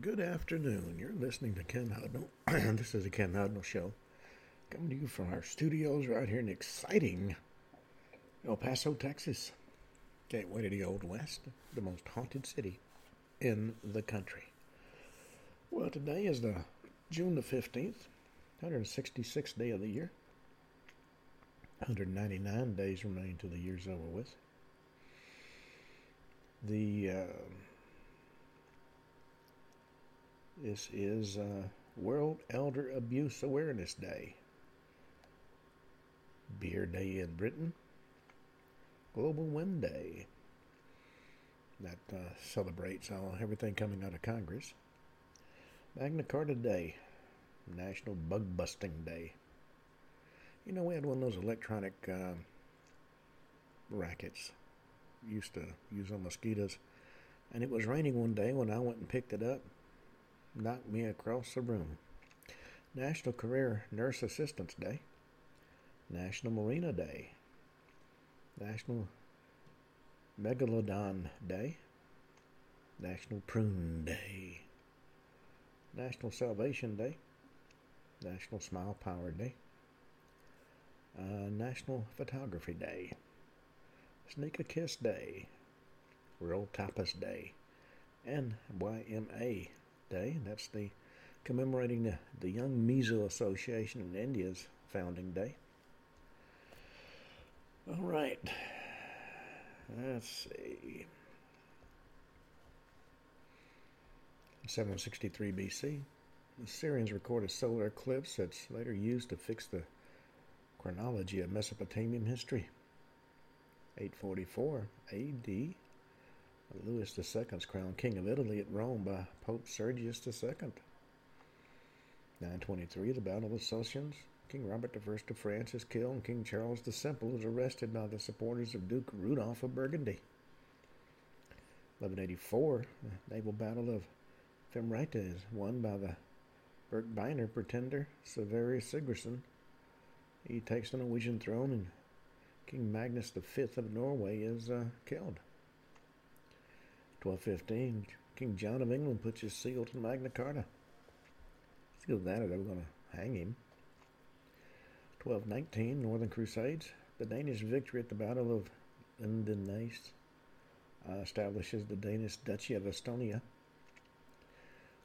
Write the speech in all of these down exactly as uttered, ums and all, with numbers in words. Good afternoon. You're listening to Ken Hudnall. This is the Ken Hudnall Show, coming to you from our studios right here in exciting El Paso, Texas. Gateway to the Old West, the most haunted city in the country. Well, today is the June the fifteenth, one hundred sixty-sixth day of the year. one hundred ninety-nine days remain till the year's over with. The uh, this is uh, World Elder Abuse Awareness Day, Beer Day in Britain, Global Wind Day. That uh, celebrates all everything coming out of Congress. Magna Carta Day, National Bug Busting Day. You know, we had one of those electronic uh, rackets. Used to use on mosquitoes, and it was raining one day when I went and picked it up. Knocked me across the room. National Career Nurse Assistance Day, National Marina Day, National Megalodon Day, National Prune Day, National Salvation Day, National Smile Power Day, uh, National Photography Day, Sneak a Kiss Day, Real Tapas Day, and N Y M A Day. That's the commemorating the, the Young Mizo Association in India's founding day. All right, let's see. In seven sixty-three B C, the Syrians record a solar eclipse that's later used to fix the chronology of Mesopotamian history. eight forty-four A D, Louis the Second is crowned King of Italy at Rome by Pope Sergius the Second. nine twenty-three, the Battle of Soissons. King Robert the First of France is killed, and King Charles the Simple is arrested by the supporters of Duke Rudolf of Burgundy. eleven eighty-four, the naval Battle of Fimreite is won by the Birkebeiner pretender Sverre Sigurdsson. He takes the Norwegian throne, and King Magnus the Fifth of Norway is uh, killed. twelve fifteen, King John of England puts his seal to the Magna Carta. Seal that, or they were going to hang him. twelve nineteen, Northern Crusades. The Danish victory at the Battle of Lindanise uh, establishes the Danish Duchy of Estonia.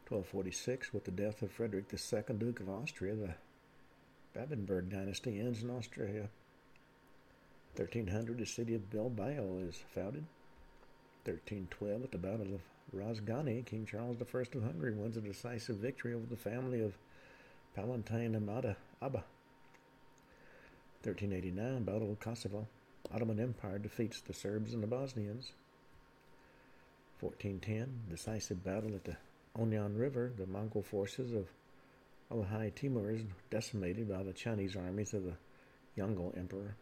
twelve forty-six, with the death of Frederick the Second, Duke of Austria, the Babenberg dynasty ends in Austria. thirteen hundred, the city of Bilbao is founded. thirteen twelve, at the Battle of Rozgony, King Charles the First of Hungary wins a decisive victory over the family of Palatine Amade Aba. thirteen eighty-nine, Battle of Kosovo. Ottoman Empire defeats the Serbs and the Bosnians. fourteen ten, decisive battle at the Onion River. The Mongol forces of Ohai Timur is decimated by the Chinese armies of the Yongle Emperor.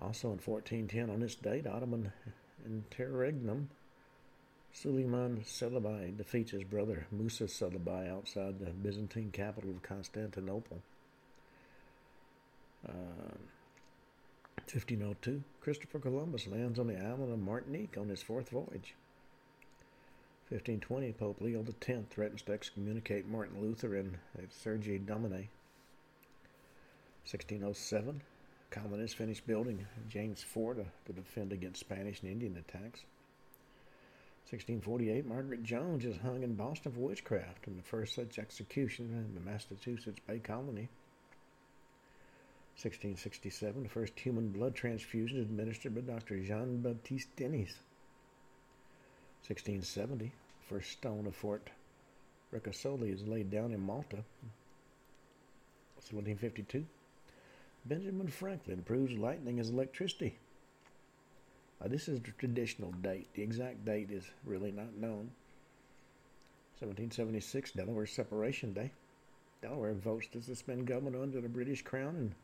Also in fourteen ten, on this date, Ottoman interregnum, Suleiman Celebi defeats his brother Musa Celebi outside the Byzantine capital of Constantinople. Uh, fifteen oh two, Christopher Columbus lands on the island of Martinique on his fourth voyage. fifteen twenty, Pope Leo X threatens to excommunicate Martin Luther and Sergii Domine. sixteen oh seven, colonists finish building James Fort to, to defend against Spanish and Indian attacks. sixteen forty-eight, Margaret Jones is hung in Boston for witchcraft, and the first such execution in the Massachusetts Bay Colony. sixteen sixty-seven, the first human blood transfusion administered by Doctor Jean-Baptiste Denis. sixteen seventy, the first stone of Fort Ricasoli is laid down in Malta. seventeen fifty-two, Benjamin Franklin proves lightning is electricity. Now, this is the traditional date. The exact date is really not known. seventeen seventy-six, Delaware Separation Day. Delaware votes to suspend government under the British Crown and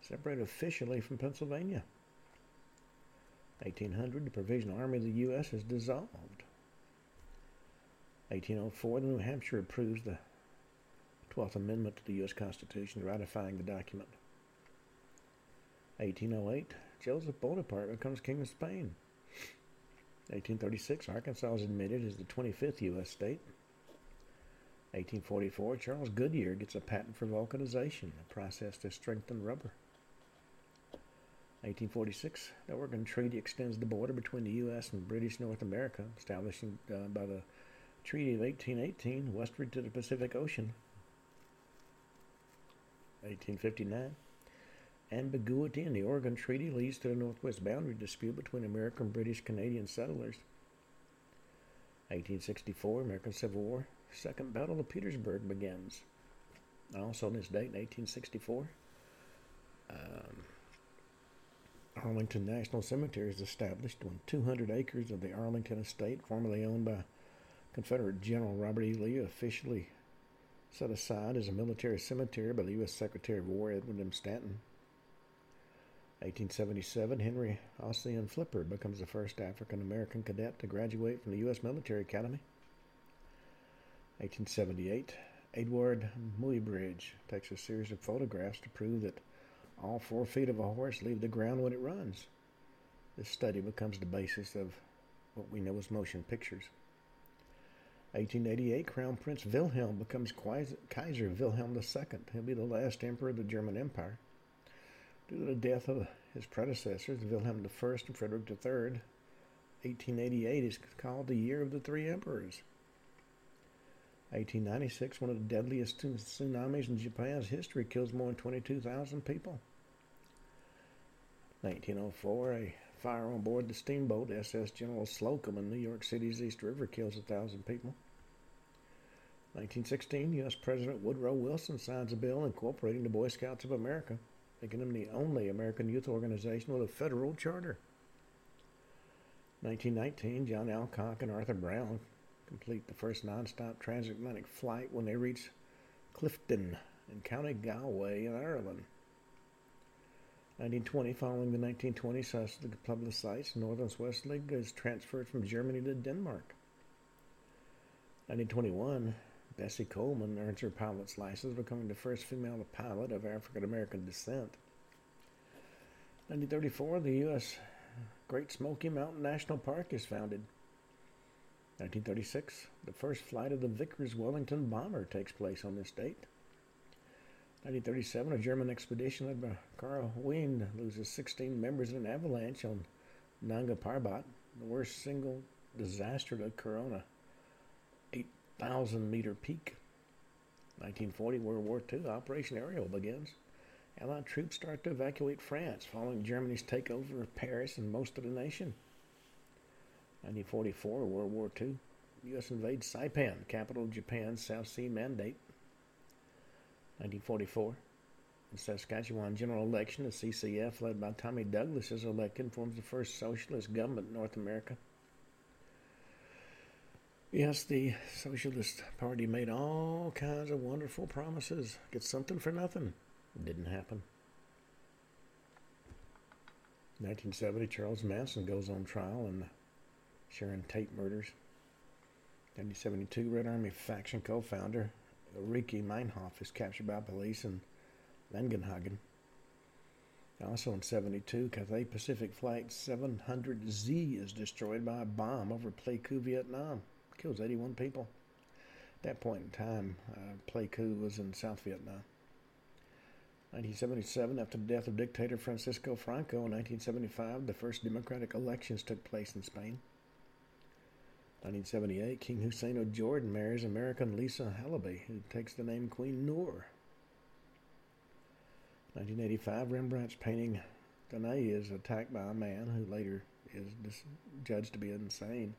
separate officially from Pennsylvania. eighteen hundred, the Provisional Army of the U S is dissolved. eighteen oh four, the New Hampshire approves the twelfth Amendment to the U S Constitution, ratifying the document. eighteen oh eight, Joseph Bonaparte becomes King of Spain. eighteen thirty-six, Arkansas is admitted as the twenty-fifth U S state. eighteen forty-four, Charles Goodyear gets a patent for vulcanization, a process to strengthen rubber. eighteen forty-six, the Oregon Treaty extends the border between the U S and British North America, establishing uh, by the Treaty of eighteen eighteen westward to the Pacific Ocean. eighteen fifty-nine, ambiguity in the Oregon Treaty leads to the Northwest boundary dispute between American and British Canadian settlers. eighteen sixty-four, American Civil War, Second Battle of Petersburg begins. Also on this date in eighteen sixty-four, um, Arlington National Cemetery is established on two hundred acres of the Arlington Estate, formerly owned by Confederate General Robert E. Lee, officially set aside as a military cemetery by the U S Secretary of War Edwin M. Stanton. eighteen seventy-seven, Henry Ossian Flipper becomes the first African-American cadet to graduate from the U S Military Academy. eighteen seventy-eight, Edward Muybridge takes a series of photographs to prove that all four feet of a horse leave the ground when it runs. This study becomes the basis of what we know as motion pictures. eighteen eighty-eight, Crown Prince Wilhelm becomes Kaiser Wilhelm the Second. He'll be the last emperor of the German Empire. Due to the death of his predecessors, Wilhelm the First and Frederick the Third, eighteen eighty-eight is called the Year of the Three Emperors. eighteen ninety-six, one of the deadliest tsunamis in Japan's history, kills more than twenty-two thousand people. nineteen oh four, a fire on board the steamboat S S General Slocum in New York City's East River kills one thousand people. nineteen sixteen, U S President Woodrow Wilson signs a bill incorporating the Boy Scouts of America, making them the only American youth organization with a federal charter. nineteen nineteen, John Alcock and Arthur Brown complete the first non-stop transatlantic flight when they reach Clifden in County Galway in Ireland. nineteen twenty, following the nineteen twenty Schleswig plebiscite, Northern Schleswig is transferred from Germany to Denmark. nineteen twenty-one, Bessie Coleman earns her pilot's license, becoming the first female pilot of African-American descent. nineteen thirty-four, the U S Great Smoky Mountain National Park is founded. nineteen thirty-six, the first flight of the Vickers Wellington bomber takes place on this date. nineteen thirty-seven, a German expedition led by Karl Wind loses sixteen members in an avalanche on Nanga Parbat, the worst single disaster to occur on a eight thousand meter peak. nineteen forty, World War Two, Operation Ariel begins. Allied troops start to evacuate France following Germany's takeover of Paris and most of the nation. nineteen forty-four, World War Two, U S invades Saipan, capital of Japan's South Sea Mandate. nineteen forty-four, the Saskatchewan general election, the C C F, led by Tommy Douglas, is elected and forms the first socialist government in North America. Yes, the Socialist Party made all kinds of wonderful promises. Get something for nothing. It didn't happen. nineteen seventy, Charles Manson goes on trial and Sharon Tate murders. nineteen seventy-two, Red Army faction co-founder Ulrike Meinhof is captured by police in Langenhagen. Also in seventy-two, Cathay Pacific Flight seven hundred Z is destroyed by a bomb over Pleiku, Vietnam. Kills eighty-one people. At that point in time, uh, Pleiku was in South Vietnam. nineteen seventy-seven, after the death of dictator Francisco Franco in nineteen seventy-five, the first democratic elections took place in Spain. nineteen seventy-eight, King Hussein of Jordan marries American Lisa Halaby, who takes the name Queen Noor. nineteen eighty-five, Rembrandt's painting Danae is attacked by a man who later is judged to be insane,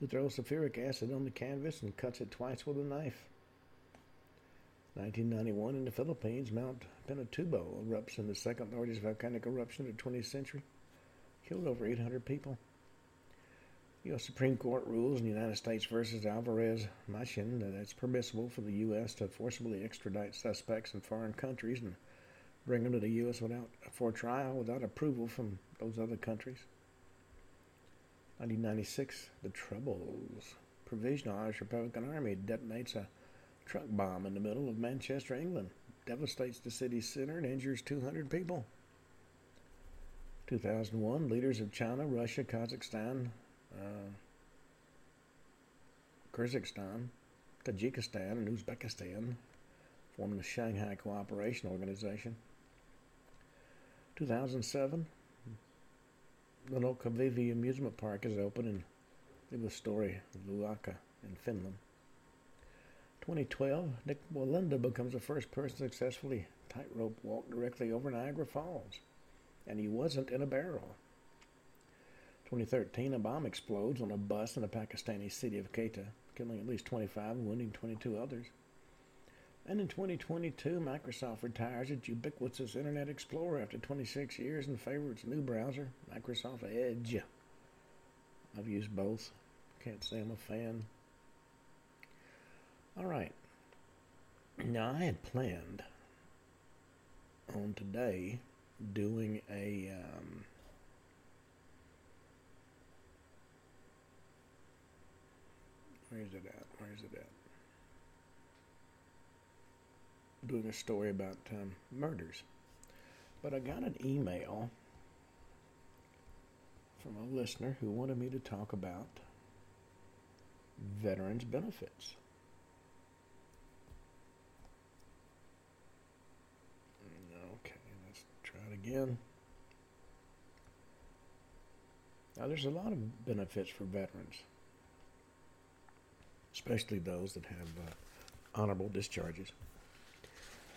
who throws sulfuric acid on the canvas and cuts it twice with a knife. nineteen ninety-one, in the Philippines, Mount Pinatubo erupts in the second largest volcanic eruption of the twentieth century, killed over eight hundred people. U S Supreme Court rules in the United States versus Alvarez Machin that it's permissible for the U S to forcibly extradite suspects in foreign countries and bring them to the U S without for trial without approval from those other countries. nineteen ninety-six, the Troubles. Provisional Irish Republican Army detonates a truck bomb in the middle of Manchester, England, devastates the city's center and injures two hundred people. two thousand one, leaders of China, Russia, Kazakhstan, Uh, Kyrgyzstan Tajikistan and Uzbekistan, forming the Shanghai Cooperation Organization. two thousand seven, the Nokavivi Amusement Park is open in the story of Luaka in Finland. twenty twelve, Nick Walinda becomes the first person to successfully tightrope walk directly over Niagara Falls, and he wasn't in a barrel. twenty thirteen, a bomb explodes on a bus in the Pakistani city of Quetta, killing at least twenty-five and wounding twenty-two others. And in twenty twenty-two, Microsoft retires its ubiquitous Internet Explorer after twenty-six years in favor of its new browser, Microsoft Edge. I've used both. Can't say I'm a fan. Alright. Now, I had planned on today doing a um, where's it at? Where's it at? Doing a story about um, murders. But I got an email from a listener who wanted me to talk about veterans' benefits. Okay, let's try it again. Now, there's a lot of benefits for veterans, especially those that have uh, honorable discharges.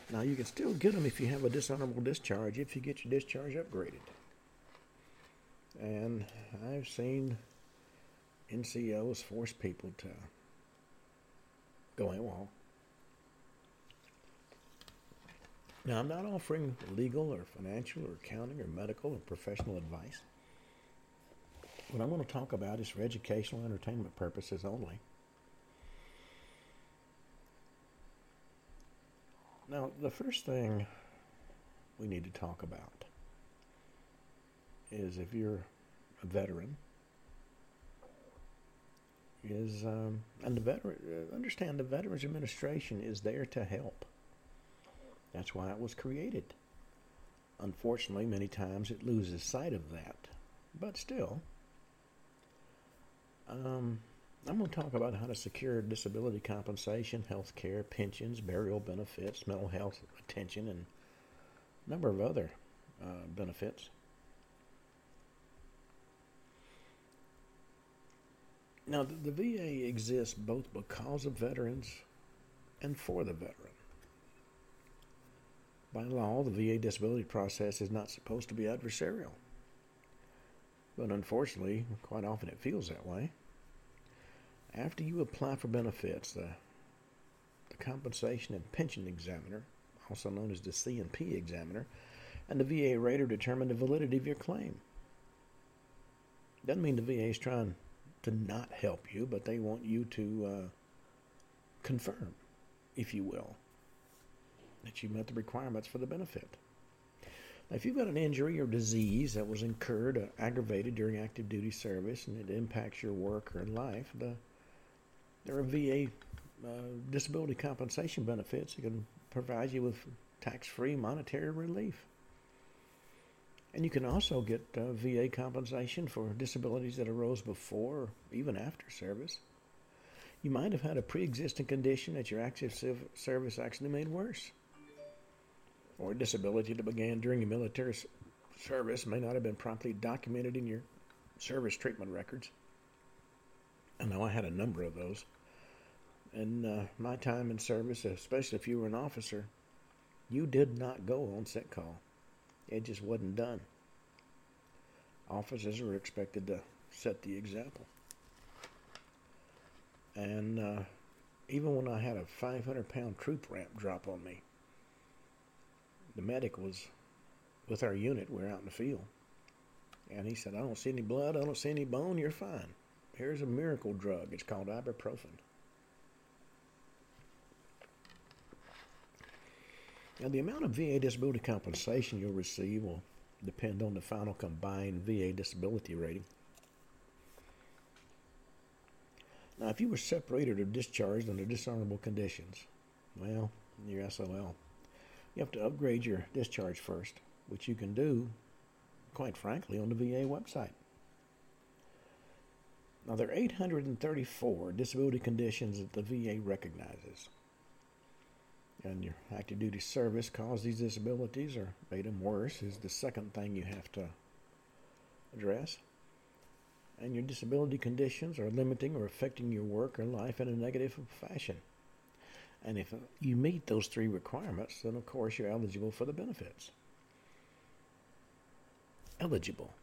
Now, you can still get them if you have a dishonorable discharge, if you get your discharge upgraded. And I've seen N C Os force people to go AWOL. Now, I'm not offering legal or financial or accounting or medical or professional advice. What I'm going to talk about is for educational and entertainment purposes only. Now, the first thing we need to talk about is, if you're a veteran, is um, and the veteran uh, understand the Veterans Administration is there to help. That's why it was created. Unfortunately, many times it loses sight of that, but still, um, I'm going to talk about how to secure disability compensation, health care, pensions, burial benefits, mental health attention, and a number of other uh, benefits. Now, the, the V A exists both because of veterans and for the veteran. By law, the V A disability process is not supposed to be adversarial, but unfortunately, quite often it feels that way. After you apply for benefits, the, the Compensation and Pension Examiner, also known as the C and P Examiner, and the V A rater determine the validity of your claim. Doesn't mean the V A is trying to not help you, but they want you to uh, confirm, if you will, that you met the requirements for the benefit. Now, if you've got an injury or disease that was incurred or aggravated during active duty service and it impacts your work or life, the, there are V A uh, disability compensation benefits that can provide you with tax-free monetary relief. And you can also get uh, V A compensation for disabilities that arose before or even after service. You might have had a pre-existing condition that your active service actually made worse. Or a disability that began during your military service may not have been properly documented in your service treatment records. I know I had a number of those. In uh, my time in service, especially if you were an officer, you did not go on sick call. It just wasn't done. Officers were expected to set the example. And uh, even when I had a five hundred pound troop ramp drop on me, the medic was with our unit. We were out in the field. And he said, "I don't see any blood. I don't see any bone. You're fine. Here's a miracle drug. It's called ibuprofen." Now, the amount of V A disability compensation you'll receive will depend on the final combined V A disability rating. Now, if you were separated or discharged under dishonorable conditions, well, you're S O L. You have to upgrade your discharge first, which you can do, quite frankly, on the V A website. Now, there are eight hundred thirty-four disability conditions that the V A recognizes. And your active duty service caused these disabilities or made them worse is the second thing you have to address. And your disability conditions are limiting or affecting your work or life in a negative fashion. And if you meet those three requirements, then of course you're eligible for the benefits. Eligible.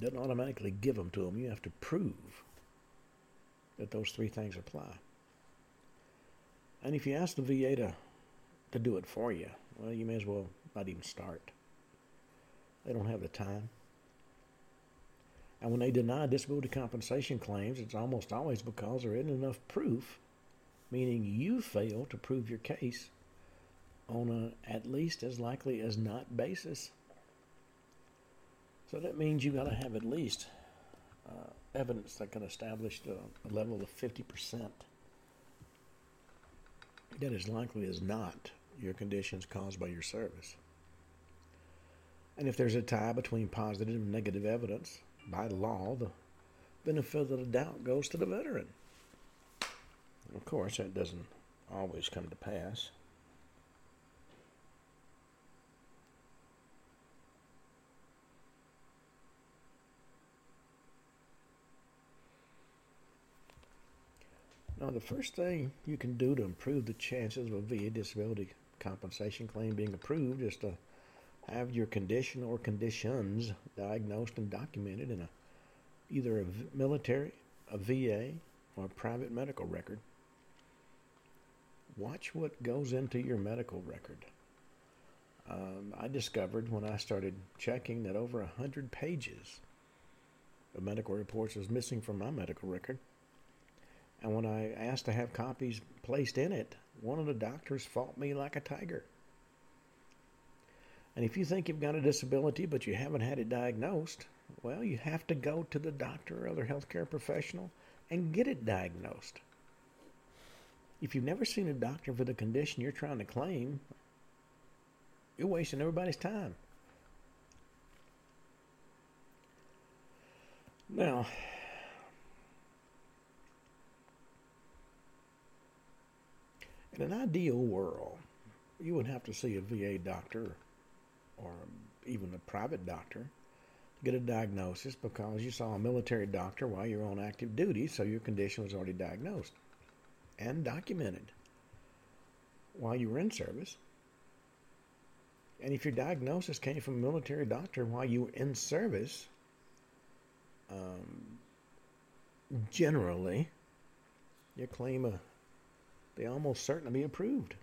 Doesn't automatically give them to them. You have to prove that those three things apply. And if you ask the V A to, to do it for you, well, you may as well not even start. They don't have the time. And when they deny disability compensation claims, it's almost always because there isn't enough proof, meaning you fail to prove your case on an at least as likely as not basis. So that means you got to have at least uh, evidence that can establish the level of fifty percent that is likely as not your conditions caused by your service. And if there's a tie between positive and negative evidence, by law, the benefit of the doubt goes to the veteran. Of course, that doesn't always come to pass. Now, the first thing you can do to improve the chances of a V A disability compensation claim being approved is to have your condition or conditions diagnosed and documented in a, either a military, a V A, or a private medical record. Watch what goes into your medical record. Um, I discovered when I started checking that over one hundred pages of medical reports was missing from my medical record. And when I asked to have copies placed in it, one of the doctors fought me like a tiger. And if you think you've got a disability but you haven't had it diagnosed, well, you have to go to the doctor or other healthcare professional and get it diagnosed. If you've never seen a doctor for the condition you're trying to claim, you're wasting everybody's time. Now, in an ideal world, you would have to see a V A doctor or even a private doctor to get a diagnosis because you saw a military doctor while you were on active duty, so your condition was already diagnosed and documented while you were in service. And if your diagnosis came from a military doctor while you were in service, um, generally, your claim of they almost certainly be approved,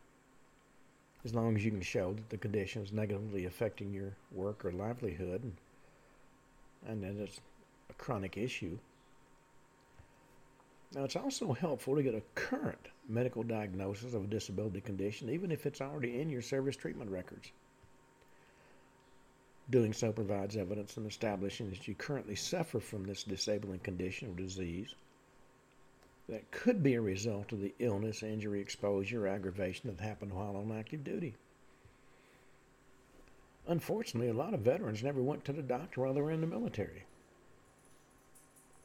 as long as you can show that the condition is negatively affecting your work or livelihood, and, and that it's a chronic issue. Now, it's also helpful to get a current medical diagnosis of a disability condition, even if it's already in your service treatment records. Doing so provides evidence in establishing that you currently suffer from this disabling condition or disease that could be a result of the illness, injury, exposure, or aggravation that happened while on active duty. Unfortunately, a lot of veterans never went to the doctor while they were in the military.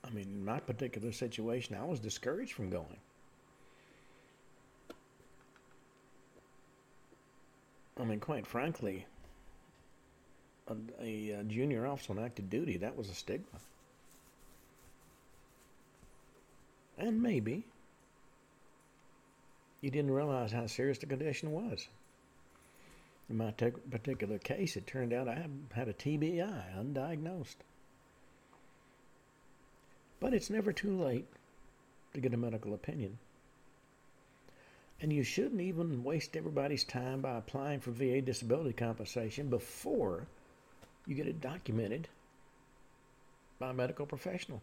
I mean, in my particular situation, I was discouraged from going. I mean, quite frankly, a, a junior officer on active duty, that was a stigma. And maybe you didn't realize how serious the condition was. In my te- particular case, it turned out I had a T B I, undiagnosed. But it's never too late to get a medical opinion. And you shouldn't even waste everybody's time by applying for V A disability compensation before you get it documented by a medical professional.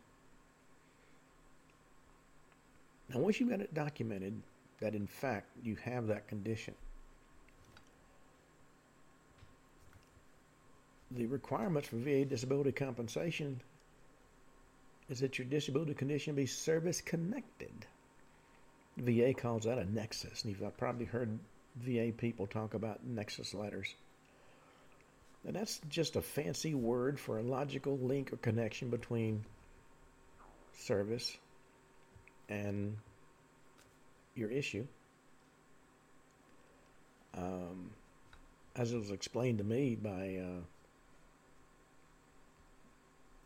Now, once you've got it documented that, in fact, you have that condition, the requirements for V A disability compensation is that your disability condition be service-connected. V A calls that a nexus, and you've probably heard V A people talk about nexus letters. Now, that's just a fancy word for a logical link or connection between service, and your issue. Um, as it was explained to me by uh,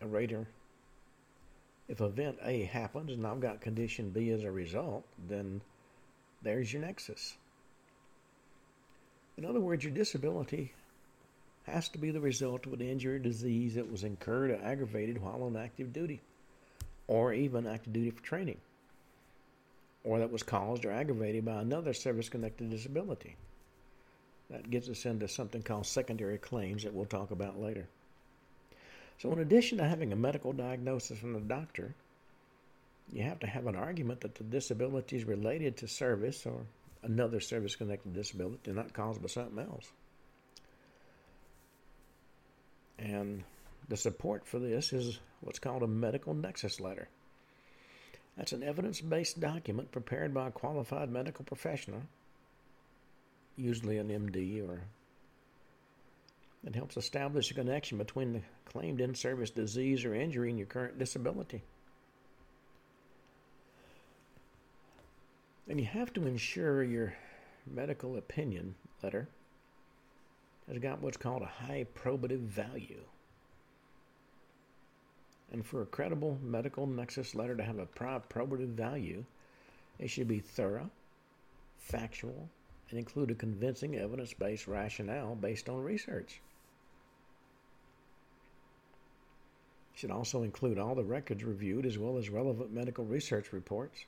a raider, if event A happens and I've got condition B as a result, then there's your nexus. In other words, your disability has to be the result of an injury or disease that was incurred or aggravated while on active duty, or even active duty for training, or that was caused or aggravated by another service-connected disability. That gets us into something called secondary claims that we'll talk about later. So in addition to having a medical diagnosis from the doctor, you have to have an argument that the disability is related to service or another service-connected disability, not caused by something else. And the support for this is what's called a medical nexus letter. That's an evidence-based document prepared by a qualified medical professional, usually an M D, or it helps establish a connection between the claimed in-service disease or injury and your current disability. And you have to ensure your medical opinion letter has got what's called a high probative value. And for a credible medical nexus letter to have a probative value, it should be thorough, factual, and include a convincing evidence-based rationale based on research. It should also include all the records reviewed as well as relevant medical research reports.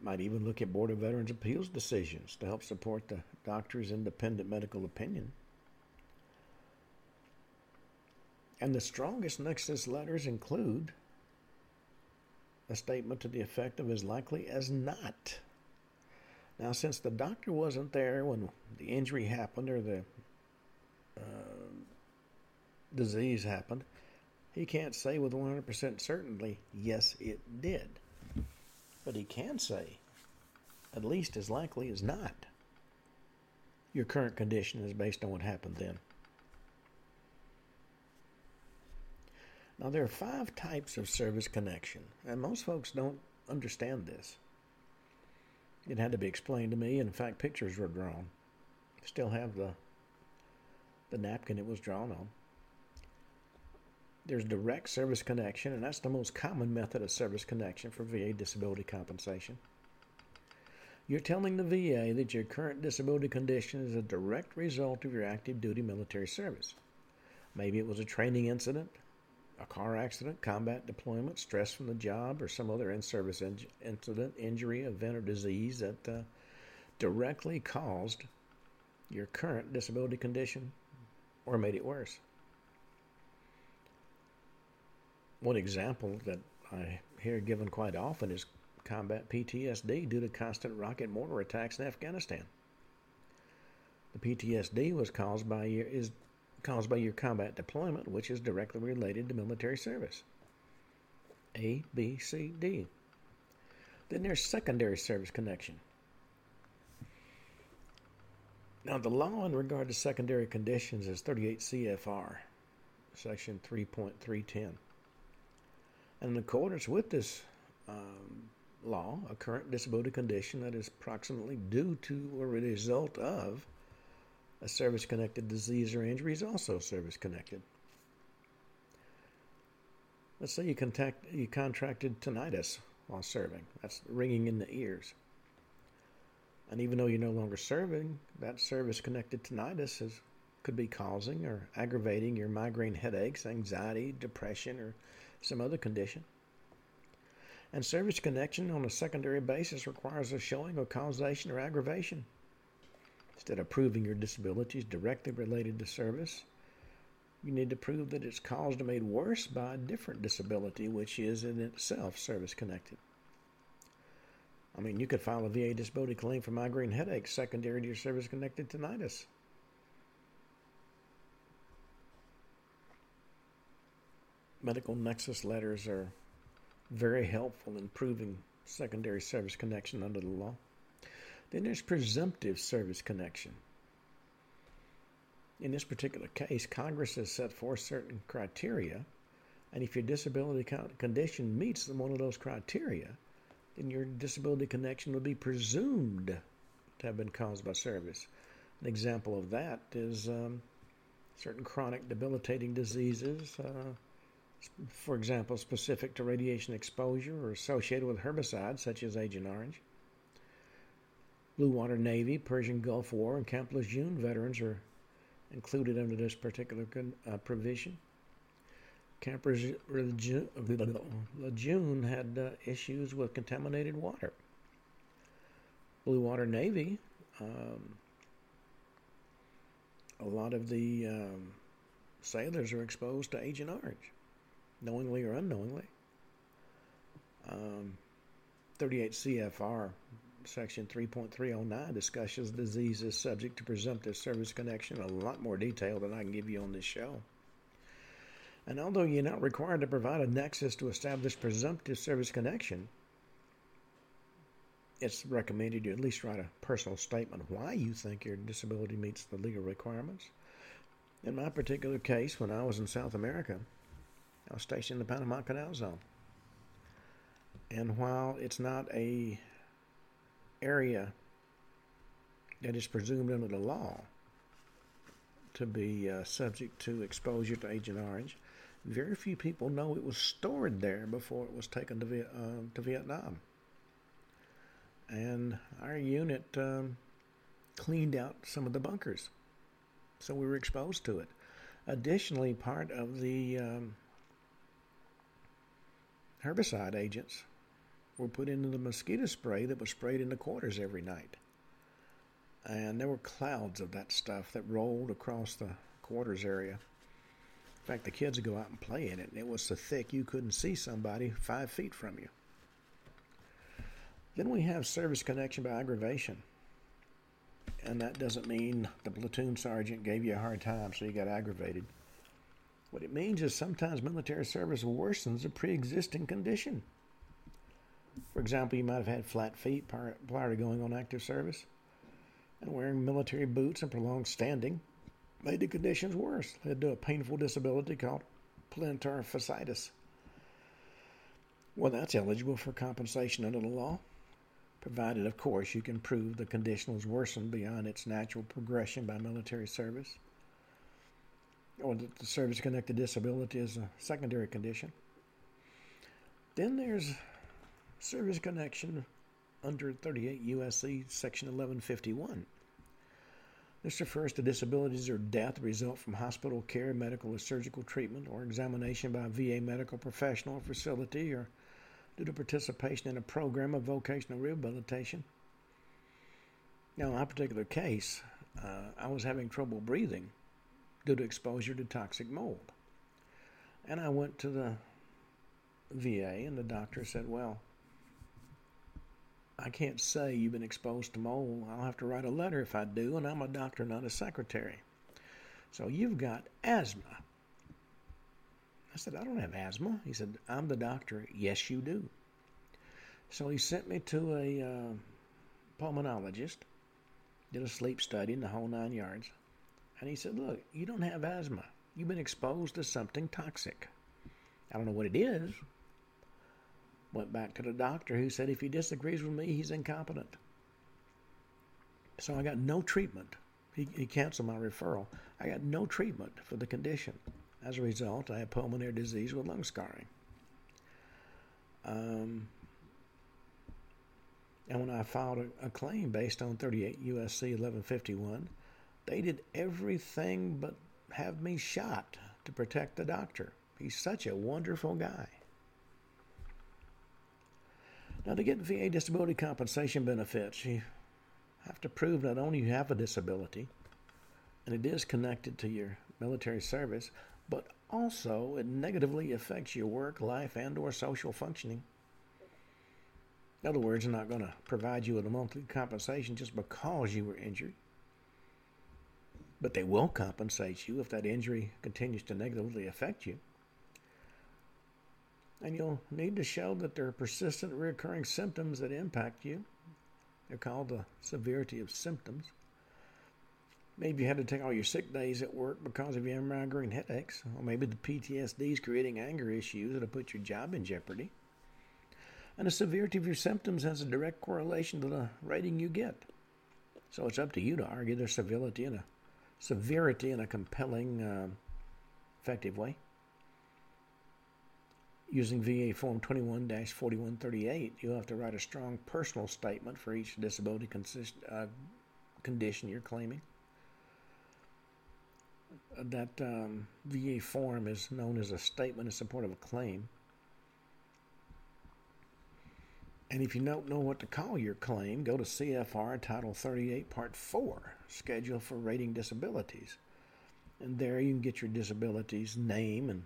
Might even look at Board of Veterans Appeals decisions to help support the doctor's independent medical opinion. And the strongest nexus letters include a statement to the effect of as likely as not. Now, since the doctor wasn't there when the injury happened or the uh, disease happened, he can't say with one hundred percent certainty, yes, it did. But he can say, at least as likely as not, your current condition is based on what happened then. Now, there are five types of service connection, and most folks don't understand this. It had to be explained to me. In fact, pictures were drawn. I still have the, the napkin it was drawn on. There's direct service connection, and that's the most common method of service connection for V A disability compensation. You're telling the V A that your current disability condition is a direct result of your active duty military service. Maybe it was a training incident, a car accident, combat deployment, stress from the job, or some other in-service in- incident, injury, event, or disease that uh, directly caused your current disability condition or made it worse. One example that I hear given quite often is combat P T S D due to constant rocket mortar attacks in Afghanistan. The P T S D was caused by your, is caused by your combat deployment, which is directly related to military service. A, B, C, D. Then there's secondary service connection. Now, the law in regard to secondary conditions is thirty-eight C F R, section three point three ten. And in accordance with this um, law, a current disability condition that is proximately due to or a result of a service-connected disease or injury is also service-connected. Let's say you, contact, you contracted tinnitus while serving. That's ringing in the ears. And even though you're no longer serving, that service-connected tinnitus is, could be causing or aggravating your migraine headaches, anxiety, depression, or some other condition. And service connection on a secondary basis requires a showing of causation or aggravation. Instead of proving your disability is directly related to service, you need to prove that it's caused or made worse by a different disability, which is in itself service connected. I mean, you could file a V A disability claim for migraine headaches secondary to your service connected tinnitus. Medical nexus letters are very helpful in proving secondary service connection under the law. Then there's presumptive service connection. In this particular case, Congress has set forth certain criteria And if your disability condition meets one of those criteria, then your disability connection will be presumed to have been caused by service. An example of that is um, certain chronic debilitating diseases, uh, for example, specific to radiation exposure or associated with herbicides such as Agent Orange. Blue Water Navy, Persian Gulf War, and Camp Lejeune veterans are included under this particular uh, provision. Camp Lejeune had uh, issues with contaminated water. Blue Water Navy, um, a lot of the um, sailors are exposed to Agent Orange, knowingly or unknowingly. Um, thirty-eight C F R section three point three oh nine discusses diseases subject to presumptive service connection in a lot more detail than I can give you on this show. And although you're not required to provide a nexus to establish presumptive service connection, it's recommended you at least write a personal statement why you think your disability meets the legal requirements. In my particular case, when I was in South America, I was stationed in the Panama Canal Zone. And while it's not a area that is presumed under the law to be uh, subject to exposure to Agent Orange, very few people know it was stored there before it was taken to, Vi- uh, to Vietnam. And our unit um, cleaned out some of the bunkers, so we were exposed to it. Additionally, part of the um, herbicide agents were put into the mosquito spray that was sprayed in the quarters every night. And there were clouds of that stuff that rolled across the quarters area. In fact, the kids would go out and play in it, and it was so thick you couldn't see somebody five feet from you. Then we have service connection by aggravation. And that doesn't mean the platoon sergeant gave you a hard time so you got aggravated. What it means is sometimes military service worsens a pre-existing condition. For example, you might have had flat feet prior to going on active service. And wearing military boots and prolonged standing made the conditions worse, led to a painful disability called plantar fasciitis. Well, that's eligible for compensation under the law, provided, of course, you can prove the condition was worsened beyond its natural progression by military service, or that the service-connected disability is a secondary condition. Then there's service connection under thirty-eight U S C section eleven fifty-one. This refers to disabilities or death result from hospital care, medical or surgical treatment, or examination by a V A medical professional or facility, or due to participation in a program of vocational rehabilitation. Now, in my particular case, uh, I was having trouble breathing due to exposure to toxic mold. And I went to the V A, and the doctor said, well, I can't say you've been exposed to mold. I'll have to write a letter if I do, and I'm a doctor, not a secretary. So you've got asthma. I said, I don't have asthma. He said, I'm the doctor. Yes, you do. So he sent me to a uh, pulmonologist, did a sleep study in the whole nine yards, and he said, look, you don't have asthma. You've been exposed to something toxic. I don't know what it is. Went back to the doctor who said, if he disagrees with me, he's incompetent. So I got no treatment. He, he canceled my referral. I got no treatment for the condition. As a result, I had pulmonary disease with lung scarring. Um, and when I filed a, a claim based on thirty-eight U S C eleven fifty-one, they did everything but have me shot to protect the doctor. He's such a wonderful guy. Now, to get V A disability compensation benefits, you have to prove not only you have a disability, and it is connected to your military service, but also it negatively affects your work, life, and or social functioning. In other words, they're not going to provide you with a monthly compensation just because you were injured, but they will compensate you if that injury continues to negatively affect you. And you'll need to show that there are persistent recurring symptoms that impact you. They're called the severity of symptoms. Maybe you had to take all your sick days at work because of your migraine headaches, or maybe the P T S D is creating anger issues that have put your job in jeopardy. And the severity of your symptoms has a direct correlation to the rating you get. So it's up to you to argue their civility in a severity in a compelling, uh, effective way. Using V A Form twenty-one dash forty-one thirty-eight, you'll have to write a strong personal statement for each disability consist, uh, condition you're claiming. That um, V A form is known as a statement in support of a claim. And if you don't know what to call your claim, go to C F R Title thirty-eight, Part four, Schedule for Rating Disabilities. And there you can get your disability's name and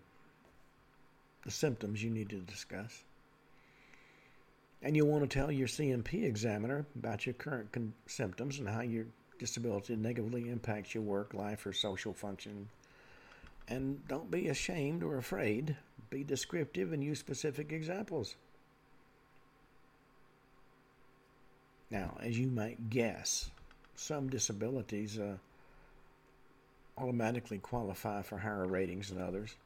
the symptoms you need to discuss. And you'll want to tell your C M P examiner about your current con- symptoms and how your disability negatively impacts your work, life, or social function. And don't be ashamed or afraid. Be descriptive and use specific examples. Now, as you might guess, some disabilities uh, automatically qualify for higher ratings than others.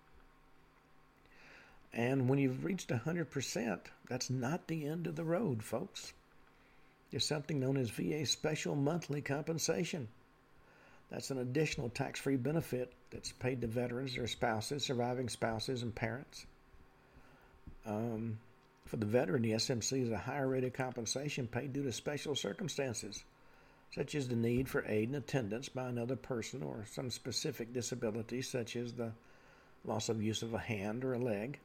And when you've reached one hundred percent, that's not the end of the road, folks. There's something known as V A Special Monthly Compensation. That's an additional tax-free benefit that's paid to veterans, their spouses, surviving spouses, and parents. Um, for the veteran, the S M C is a higher rate of compensation paid due to special circumstances, such as the need for aid and attendance by another person or some specific disability, such as the loss of use of a hand or a leg.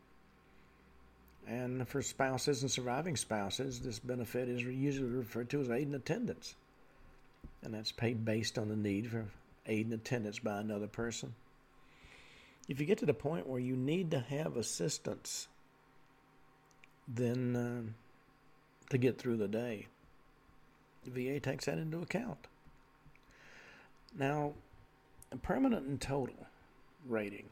And for spouses and surviving spouses, this benefit is usually referred to as aid and attendance. And that's paid based on the need for aid and attendance by another person. If you get to the point where you need to have assistance, then uh, to get through the day, the V A takes that into account. Now, a permanent and total rating.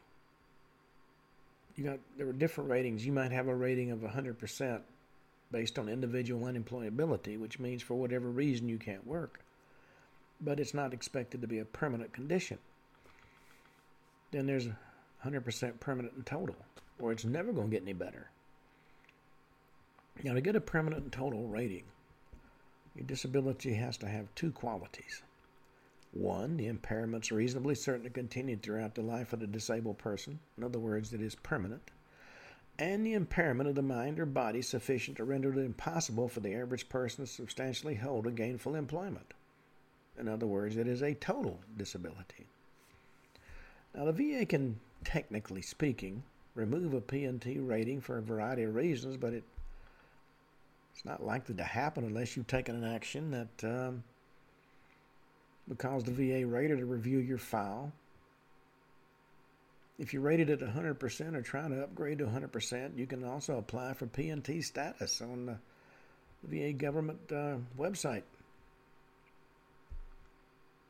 You got, there were different ratings. You might have a rating of one hundred percent based on individual unemployability, which means for whatever reason you can't work. But it's not expected to be a permanent condition. Then there's one hundred percent permanent and total, or it's never going to get any better. Now, to get a permanent and total rating, your disability has to have two qualities. One, the impairment's reasonably certain to continue throughout the life of the disabled person. In other words, it is permanent. And the impairment of the mind or body sufficient to render it impossible for the average person to substantially hold a gainful employment. In other words, it is a total disability. Now, the V A can, technically speaking, remove a P N T rating for a variety of reasons, but it, it's not likely to happen unless you've taken an action that... Um, because the V A rater to review your file. If you're rated at one hundred percent or trying to upgrade to one hundred percent, you can also apply for P N T status on the V A government uh, website.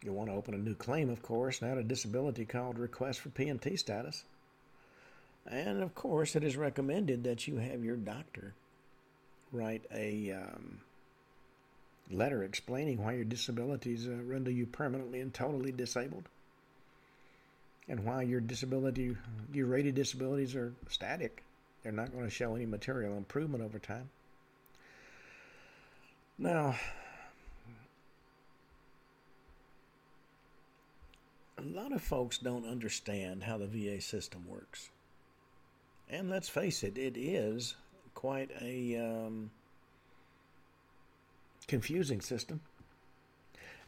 You'll want to open a new claim, of course, and add a disability called Request for P N T Status. And, of course, it is recommended that you have your doctor write a... Um, letter explaining why your disabilities uh, render you permanently and totally disabled and why your disability, your rated disabilities are static. They're not going to show any material improvement over time. Now, a lot of folks don't understand how the V A system works. And let's face it, it is quite a... Um, confusing system.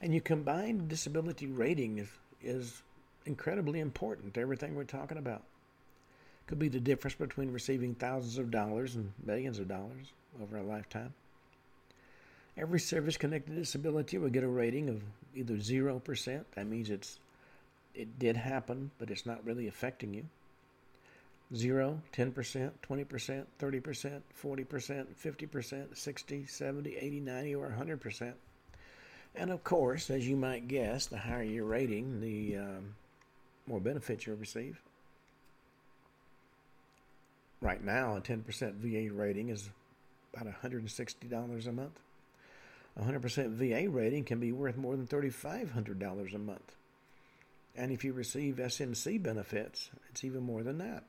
And your combined disability rating is, is incredibly important to everything we're talking about. Could be the difference between receiving thousands of dollars and millions of dollars over a lifetime. Every service-connected disability will get a rating of either zero percent, that means it's it did happen, but it's not really affecting you. zero, ten percent, twenty percent, thirty percent, forty percent, fifty percent, sixty, seventy, eighty, ninety, or one hundred percent. And of course, as you might guess, the higher your rating, the um, more benefits you'll receive. Right now, a ten percent V A rating is about one hundred sixty dollars a month. A one hundred percent V A rating can be worth more than three thousand five hundred dollars a month. And if you receive S M C benefits, it's even more than that.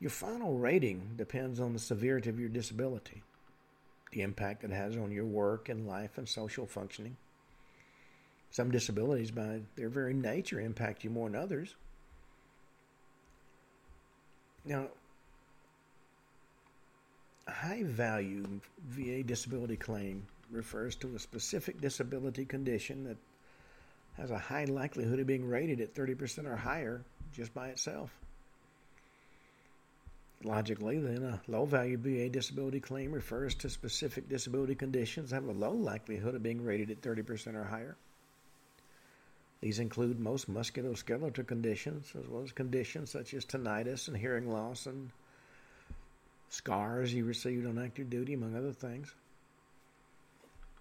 Your final rating depends on the severity of your disability, the impact it has on your work and life and social functioning. Some disabilities, by their very nature, impact you more than others. Now, a high-value V A disability claim refers to a specific disability condition that has a high likelihood of being rated at thirty percent or higher just by itself. Logically, then, a low-value V A disability claim refers to specific disability conditions that have a low likelihood of being rated at thirty percent or higher. These include most musculoskeletal conditions, as well as conditions such as tinnitus and hearing loss and scars you received on active duty, among other things.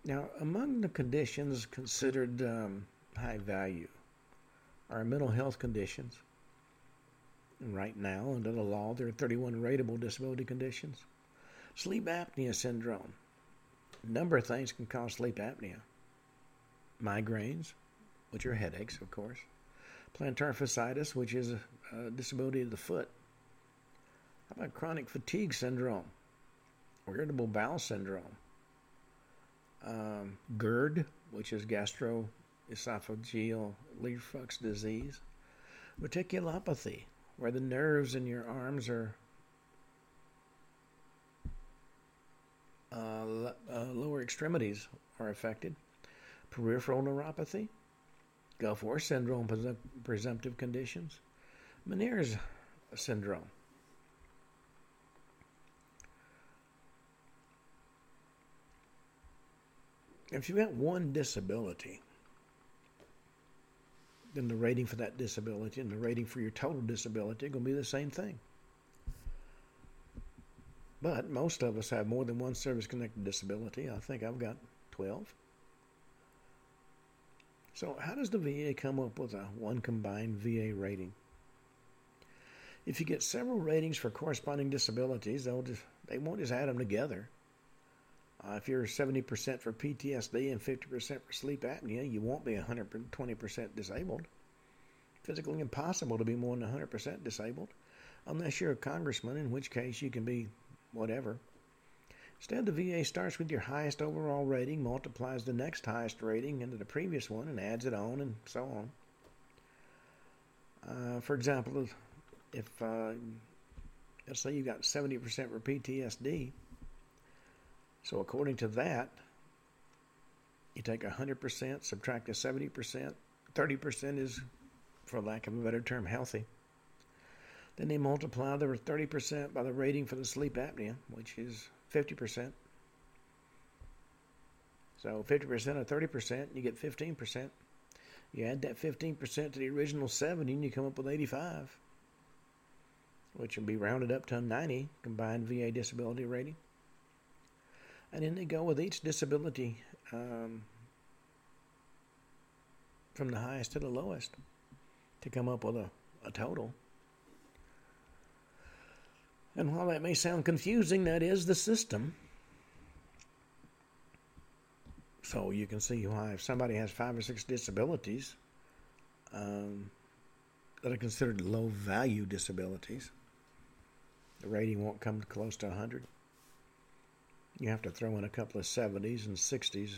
Now, among the conditions considered um, high value are mental health conditions. And right now, under the law, there are thirty-one rateable disability conditions. Sleep apnea syndrome. A number of things can cause sleep apnea. Migraines, which are headaches, of course. Plantar fasciitis, which is a, a disability of the foot. How about chronic fatigue syndrome? Or irritable bowel syndrome? Um, GERD, which is gastroesophageal reflux disease. Reticulopathy, where the nerves in your arms are uh, l- uh, lower extremities are affected. Peripheral neuropathy. Gulf War syndrome, presum- presumptive conditions. Meniere's syndrome. If you've got one disability, then the rating for that disability and the rating for your total disability are going to be the same thing. But most of us have more than one service-connected disability. I think I've got twelve. So how does the V A come up with a one combined V A rating? If you get several ratings for corresponding disabilities, they'll just, they won't just add them together. Uh, if you're seventy percent for P T S D and fifty percent for sleep apnea, you won't be one hundred twenty percent disabled. Physically impossible to be more than one hundred percent disabled, unless you're a congressman, in which case you can be whatever. Instead, the V A starts with your highest overall rating, multiplies the next highest rating into the previous one, and adds it on, and so on. Uh, for example, if uh, let's say you got seventy percent for P T S D, so according to that, you take one hundred percent, subtract the seventy percent, thirty percent is, for lack of a better term, healthy. Then they multiply the thirty percent by the rating for the sleep apnea, which is fifty percent. So fifty percent of thirty percent, you get fifteen percent. You add that fifteen percent to the original seventy, and you come up with eighty-five, which will be rounded up to a ninety combined V A disability rating. And then they go with each disability um, from the highest to the lowest to come up with a, a total. And while that may sound confusing, that is the system. So you can see why if somebody has five or six disabilities um, that are considered low-value disabilities, the rating won't come close to one hundred. You have to throw in a couple of seventies and sixties.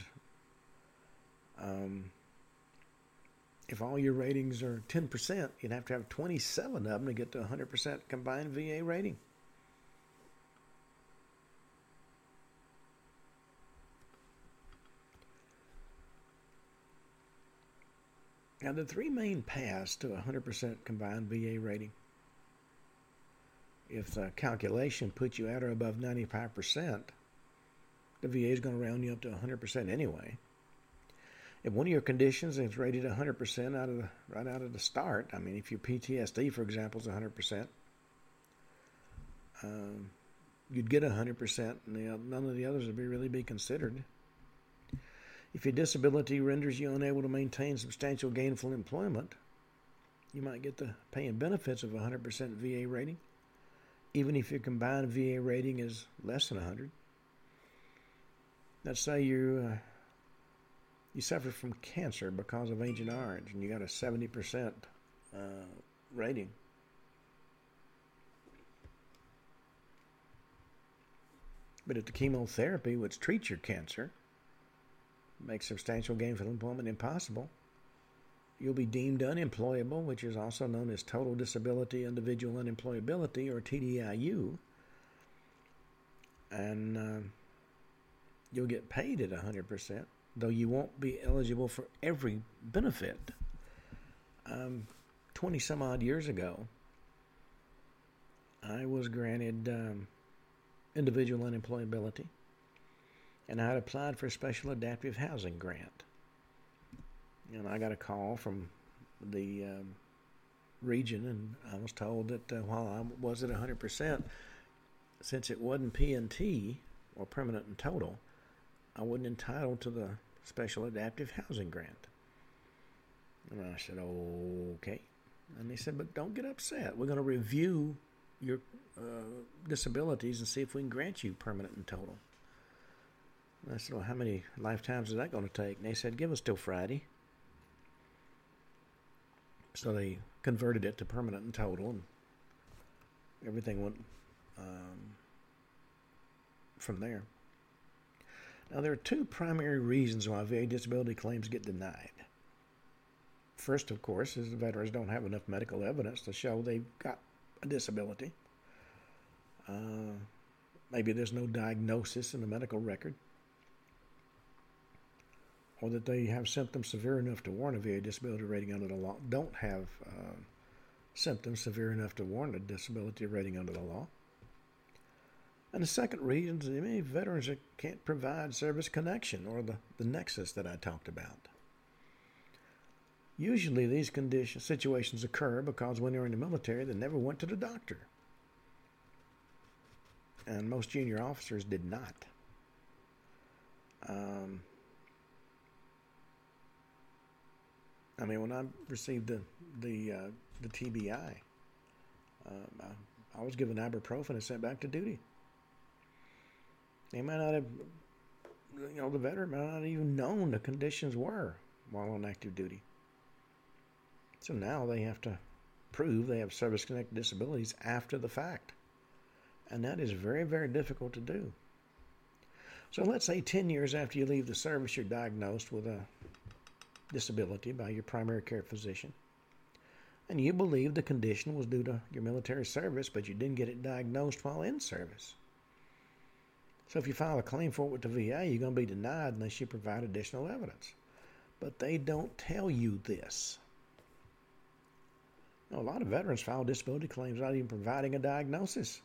Um, if all your ratings are ten percent, you'd have to have twenty-seven of them to get to one hundred percent combined V A rating. Now, the three main paths to one hundred percent combined V A rating. If the calculation puts you at or above ninety-five percent, the V A is going to round you up to one hundred percent anyway. If one of your conditions is rated one hundred percent out of the, right out of the start, I mean, if your P T S D, for example, is one hundred percent, um, you'd get one hundred percent, and the, none of the others would be, really be considered. If your disability renders you unable to maintain substantial gainful employment, you might get the pay and benefits of one hundred percent V A rating, even if your combined V A rating is less than one hundred. Let's say you uh, you suffer from cancer because of Agent Orange, and you got a seventy percent uh, rating. But if the chemotherapy, which treats your cancer, makes substantial gainful employment impossible, you'll be deemed unemployable, which is also known as total disability individual unemployability, or T D I U, and uh, you'll get paid at one hundred percent, though you won't be eligible for every benefit. Um, twenty-some-odd years ago, I was granted um, individual unemployability, and I had applied for a special adaptive housing grant. And I got a call from the um, region, and I was told that uh, while I was at one hundred percent, since it wasn't P and T, or permanent and total, I wasn't entitled to the special adaptive housing grant. And I said, okay. And they said, but don't get upset. We're going to review your uh, disabilities and see if we can grant you permanent and total. And I said, well, how many lifetimes is that going to take? And they said, give us till Friday. So they converted it to permanent and total, and everything went um, from there. Now, there are two primary reasons why V A disability claims get denied. First, of course, is the veterans don't have enough medical evidence to show they've got a disability. Uh, maybe there's no diagnosis in the medical record, or that they have symptoms severe enough to warrant a V A disability rating under the law, don't have uh, symptoms severe enough to warrant a disability rating under the law. And the second reason is many veterans that can't provide service connection, or the, the nexus that I talked about. Usually these conditions, situations occur because when they're in the military, they never went to the doctor. And most junior officers did not. Um... I mean, when I received the the, uh, the T B I, um, I, I was given ibuprofen and sent back to duty. They might not have, you know, the veteran might not have even known the conditions were while on active duty. So now they have to prove they have service-connected disabilities after the fact. And that is very, very difficult to do. So let's say ten years after you leave the service, you're diagnosed with a disability by your primary care physician, and you believe the condition was due to your military service, but you didn't get it diagnosed while in service. So if you file a claim for it with the V A, you're going to be denied unless you provide additional evidence. But they don't tell you this. Now, a lot of veterans file disability claims not even providing a diagnosis.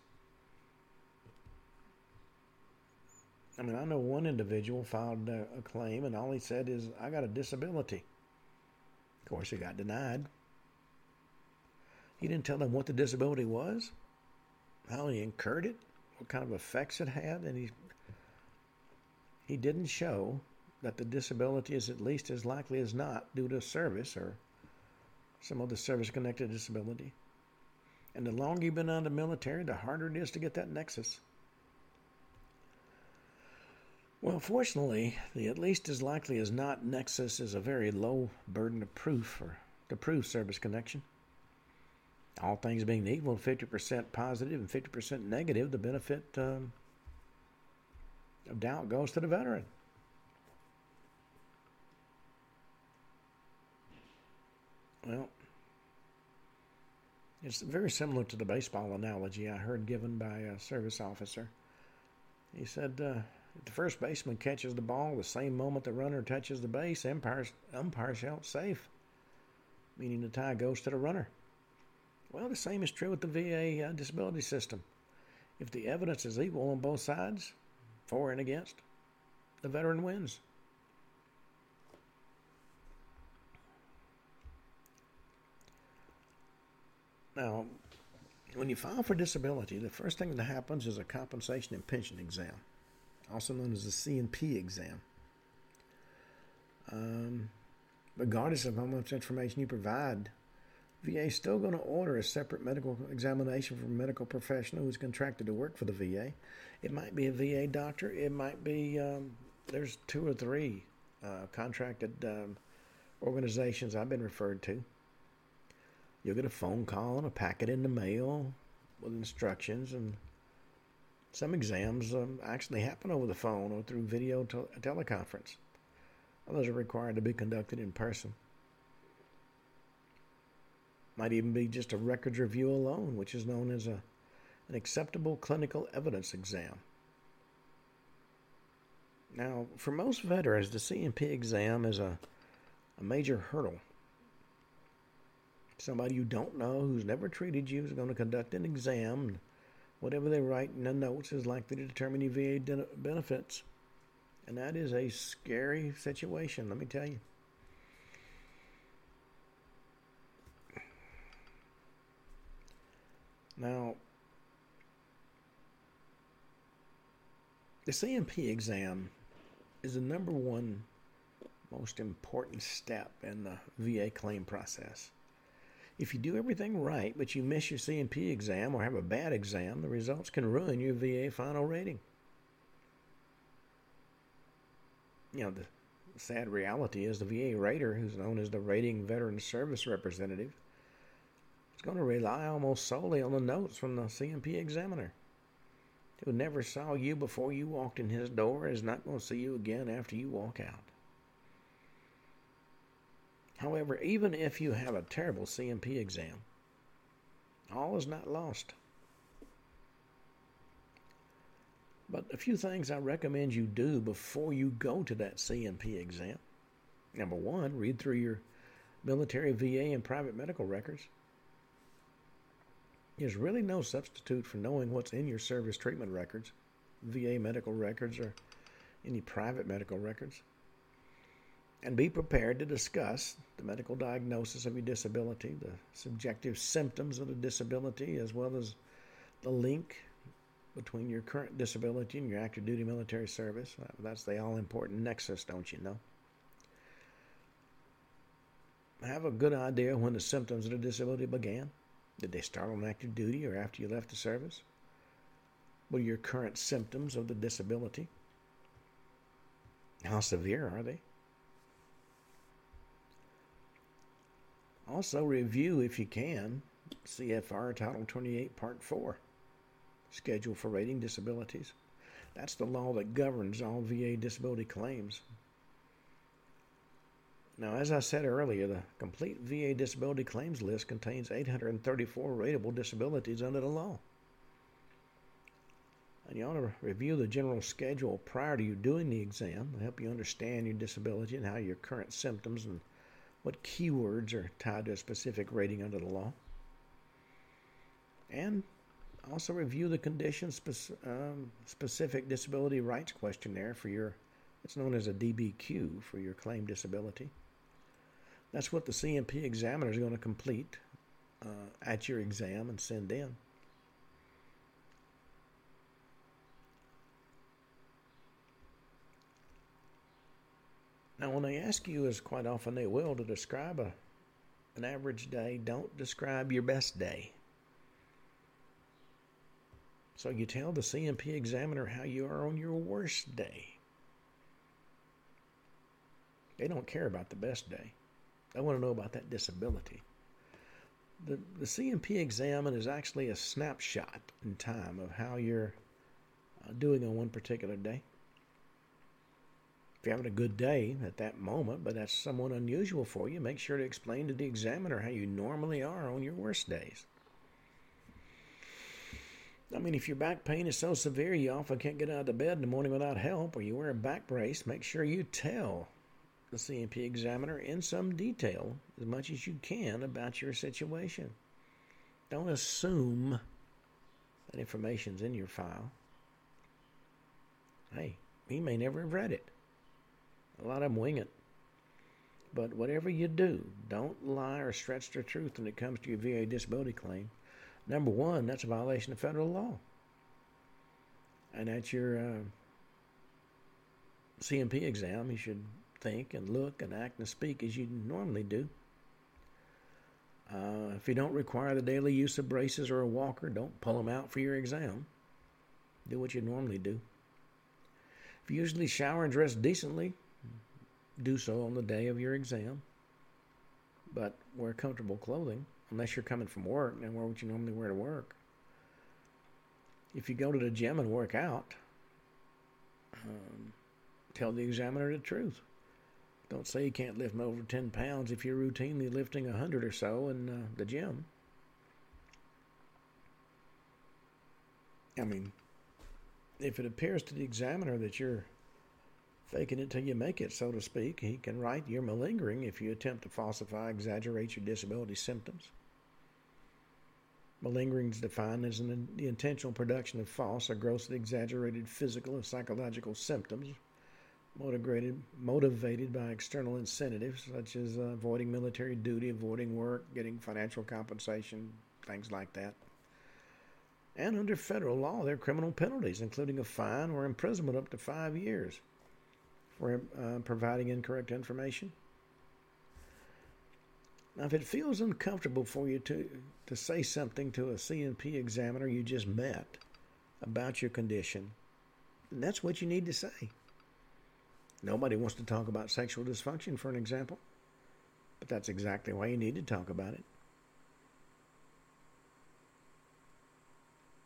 I mean, I know one individual filed a, a claim, and all he said is, I got a disability. Of course, he got denied. He didn't tell them what the disability was, how he incurred it, what kind of effects it had, and he he didn't show that the disability is at least as likely as not due to service or some other service-connected disability. And the longer you've been out of the military, the harder it is to get that nexus. Well, fortunately, the at least as likely as not nexus is a very low burden of proof for, to prove service connection. All things being equal, fifty percent positive and fifty percent negative, the benefit um, of doubt goes to the veteran. Well, it's very similar to the baseball analogy I heard given by a service officer. He said, uh, if the first baseman catches the ball the same moment the runner touches the base, umpire, umpire shouts safe, meaning the tie goes to the runner. Well, the same is true with the V A uh, disability system. If the evidence is equal on both sides, for and against, the veteran wins. Now, when you file for disability, the first thing that happens is a compensation and pension exam, also known as the C and P exam. Um, regardless of how much information you provide, V A is still going to order a separate medical examination from a medical professional who's contracted to work for the V A. It might be a V A doctor. It might be, um, there's two or three uh, contracted um, organizations I've been referred to, you'll get a phone call and a packet in the mail with instructions, and some exams um, actually happen over the phone or through video tel- teleconference. Others are required to be conducted in person. Might even be just a records review alone, which is known as a, an acceptable clinical evidence exam. Now, for most veterans, the C M P exam is a, a major hurdle. Somebody you don't know, who's never treated you, is going to conduct an exam, and whatever they write in the notes is likely to determine your V A den- benefits. And that is a scary situation, let me tell you. Now, the C M P exam is the number one most important step in the V A claim process. If you do everything right, but you miss your C M P exam or have a bad exam, the results can ruin your V A final rating. You know, the sad reality is the V A rater, who's known as the rating veteran service representative, is going to rely almost solely on the notes from the C M P examiner, who never saw you before you walked in his door, is not going to see you again after you walk out. However, even if you have a terrible C M P exam, all is not lost. But a few things I recommend you do before you go to that C M P exam. Number one, read through your military, V A, and private medical records. There's really no substitute for knowing what's in your service treatment records, V A medical records, or any private medical records. And be prepared to discuss the medical diagnosis of your disability, the subjective symptoms of the disability, as well as the link between your current disability and your active duty military service. That's the all-important nexus, don't you know? Have a good idea when the symptoms of the disability began. Did they start on active duty or after you left the service? What are your current symptoms of the disability? How severe are they? Also review, if you can, C F R Title twenty-eight, Part four, Schedule for Rating Disabilities. That's the law that governs all V A disability claims. Now, as I said earlier, the complete V A disability claims list contains eight hundred thirty-four rateable disabilities under the law. And you ought to review the general schedule prior to you doing the exam to help you understand your disability and how your current symptoms and what keywords are tied to a specific rating under the law. And also review the condition spe- um, specific disability rights questionnaire for your, it's known as a D B Q, for your claim disability. That's what the C M P examiner is going to complete uh, at your exam and send in. Now, when they ask you, as quite often they will, to describe a, an average day, don't describe your best day. So you tell the C M P examiner how you are on your worst day. They don't care about the best day. They want to know about that disability. The, the C M P exam is actually a snapshot in time of how you're doing on one particular day. If you're having a good day at that moment, but that's somewhat unusual for you, make sure to explain to the examiner how you normally are on your worst days. I mean, if your back pain is so severe you often can't get out of the bed in the morning without help, or you wear a back brace, make sure you tell the C M P examiner in some detail, as much as you can, about your situation. Don't assume that information's in your file. Hey, he may never have read it. A lot of them wing it. But whatever you do, don't lie or stretch the truth when it comes to your V A disability claim. Number one, that's a violation of federal law. And at your uh, C M P exam, you should think and look and act and speak as you normally do. Uh, if you don't require the daily use of braces or a walker, don't pull them out for your exam. Do what you normally do. If you usually shower and dress decently, do so on the day of your exam. But wear comfortable clothing, unless you're coming from work, then wear what you normally wear to work. If you go to the gym and work out, um, tell the examiner the truth. Don't say you can't lift over ten pounds if you're routinely lifting one hundred or so in uh, the gym. I mean, if it appears to the examiner that you're faking it till you make it, so to speak, he can write you're malingering if you attempt to falsify, exaggerate your disability symptoms. Malingering is defined as an, the intentional production of false or grossly exaggerated physical or psychological symptoms motivated, motivated by external incentives such as uh, avoiding military duty, avoiding work, getting financial compensation, things like that. And under federal law, there are criminal penalties, including a fine or imprisonment up to five years for uh, providing incorrect information. Now, if it feels uncomfortable for you to, to say something to a C and P examiner you just met about your condition, then that's what you need to say. Nobody wants to talk about sexual dysfunction, for an example, but that's exactly why you need to talk about it.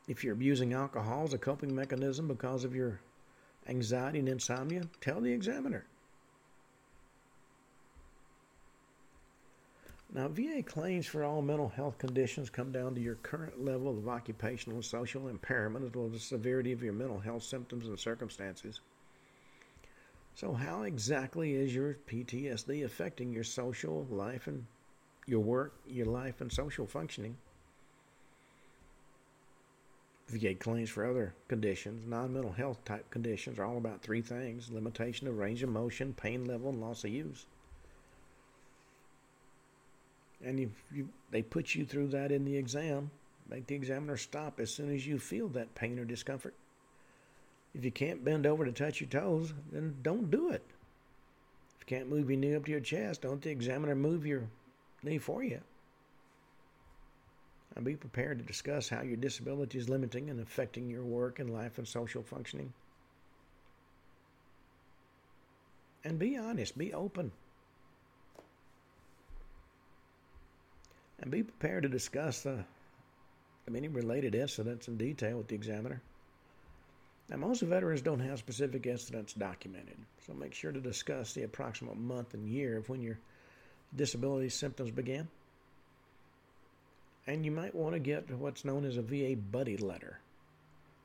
If you're abusing alcohol as a coping mechanism because of your anxiety and insomnia, tell the examiner. Now, V A claims for all mental health conditions come down to your current level of occupational and social impairment as well as the severity of your mental health symptoms and circumstances. So how exactly is your P T S D affecting your social life and your work, your life and social functioning? V A claims for other conditions, non-mental health type conditions, are all about three things: limitation of range of motion, pain level, and loss of use. And you, you, they put you through that in the exam. Make the examiner stop as soon as you feel that pain or discomfort. If you can't bend over to touch your toes, then don't do it. If you can't move your knee up to your chest, don't the examiner move your knee for you. And be prepared to discuss how your disability is limiting and affecting your work and life and social functioning. And be honest, be open. And be prepared to discuss the, the many related incidents in detail with the examiner. Now, most veterans don't have specific incidents documented, so make sure to discuss the approximate month and year of when your disability symptoms began. And you might want to get what's known as a V A buddy letter.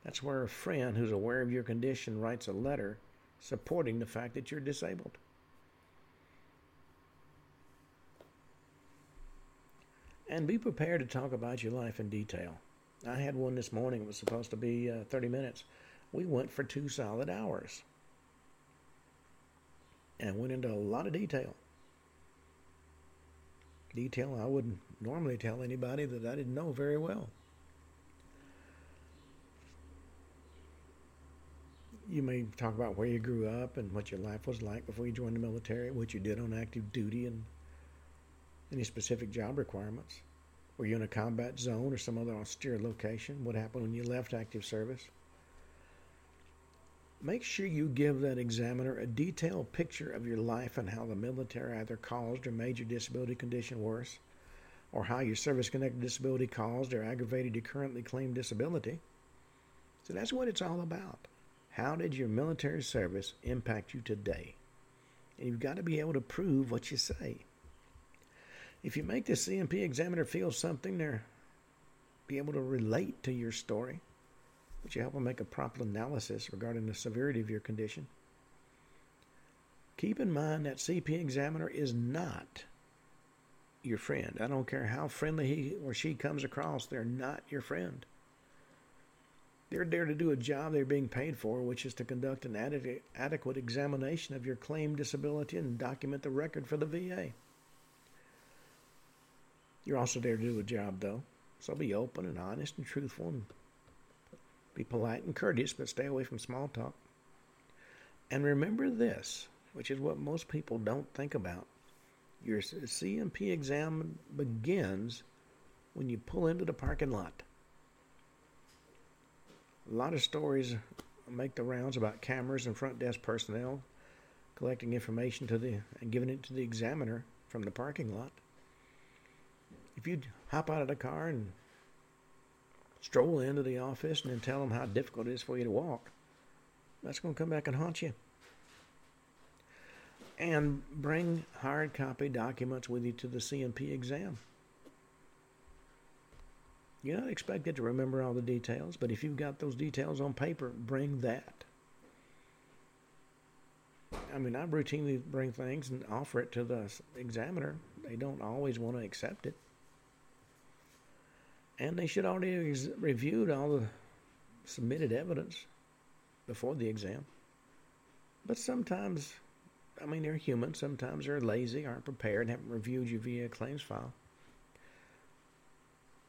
That's where a friend who's aware of your condition writes a letter supporting the fact that you're disabled. And be prepared to talk about your life in detail. I had one this morning. It was supposed to be uh, thirty minutes. We went for two solid hours and went into a lot of detail. Detail I wouldn't normally tell anybody that I didn't know very well. You may talk about where you grew up and what your life was like before you joined the military, what you did on active duty, and any specific job requirements. Were you in a combat zone or some other austere location? What happened when you left active service? Make sure you give that examiner a detailed picture of your life and how the military either caused or made your disability condition worse, or how your service-connected disability caused or aggravated your currently claimed disability. So that's what it's all about. How did your military service impact you today? And you've got to be able to prove what you say. If you make the C M P examiner feel something, they'll be able to relate to your story. But you help them make a proper analysis regarding the severity of your condition. Keep in mind that C P examiner is not your friend. I don't care how friendly he or she comes across, they're not your friend. They're there to do a job they're being paid for, which is to conduct an ad- adequate examination of your claimed disability and document the record for the V A. You're also there to do a job, though, so be open and honest and truthful, and be polite and courteous, but stay away from small talk. And remember this, which is what most people don't think about. Your C M P exam begins when you pull into the parking lot. A lot of stories make the rounds about cameras and front desk personnel collecting information to the and giving it to the examiner from the parking lot. If you'd hop out of the car and stroll into the office and then tell them how difficult it is for you to walk, that's going to come back and haunt you. And bring hard copy documents with you to the C M P exam. You're not expected to remember all the details, but if you've got those details on paper, bring that. I mean, I routinely bring things and offer it to the examiner. They don't always want to accept it. And they should already have reviewed all the submitted evidence before the exam. But sometimes, I mean, they're human. Sometimes they're lazy, aren't prepared, haven't reviewed your V A claims file.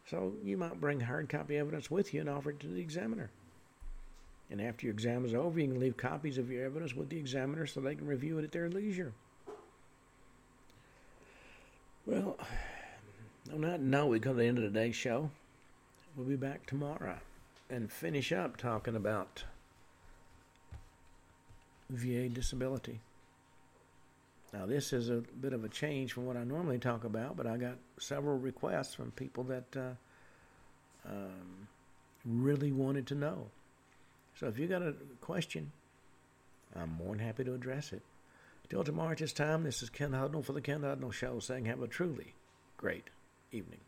So you might bring hard copy evidence with you and offer it to the examiner. And after your exam is over, you can leave copies of your evidence with the examiner so they can review it at their leisure. Well, on that note, we come to the end of today's show. We'll be back tomorrow and finish up talking about V A disability. Now, this is a bit of a change from what I normally talk about, but I got several requests from people that uh, um, really wanted to know. So if you got a question, I'm more than happy to address it. Until tomorrow at this time, this is Ken Hudnall for the Ken Hudnall Show, saying have a truly great evening.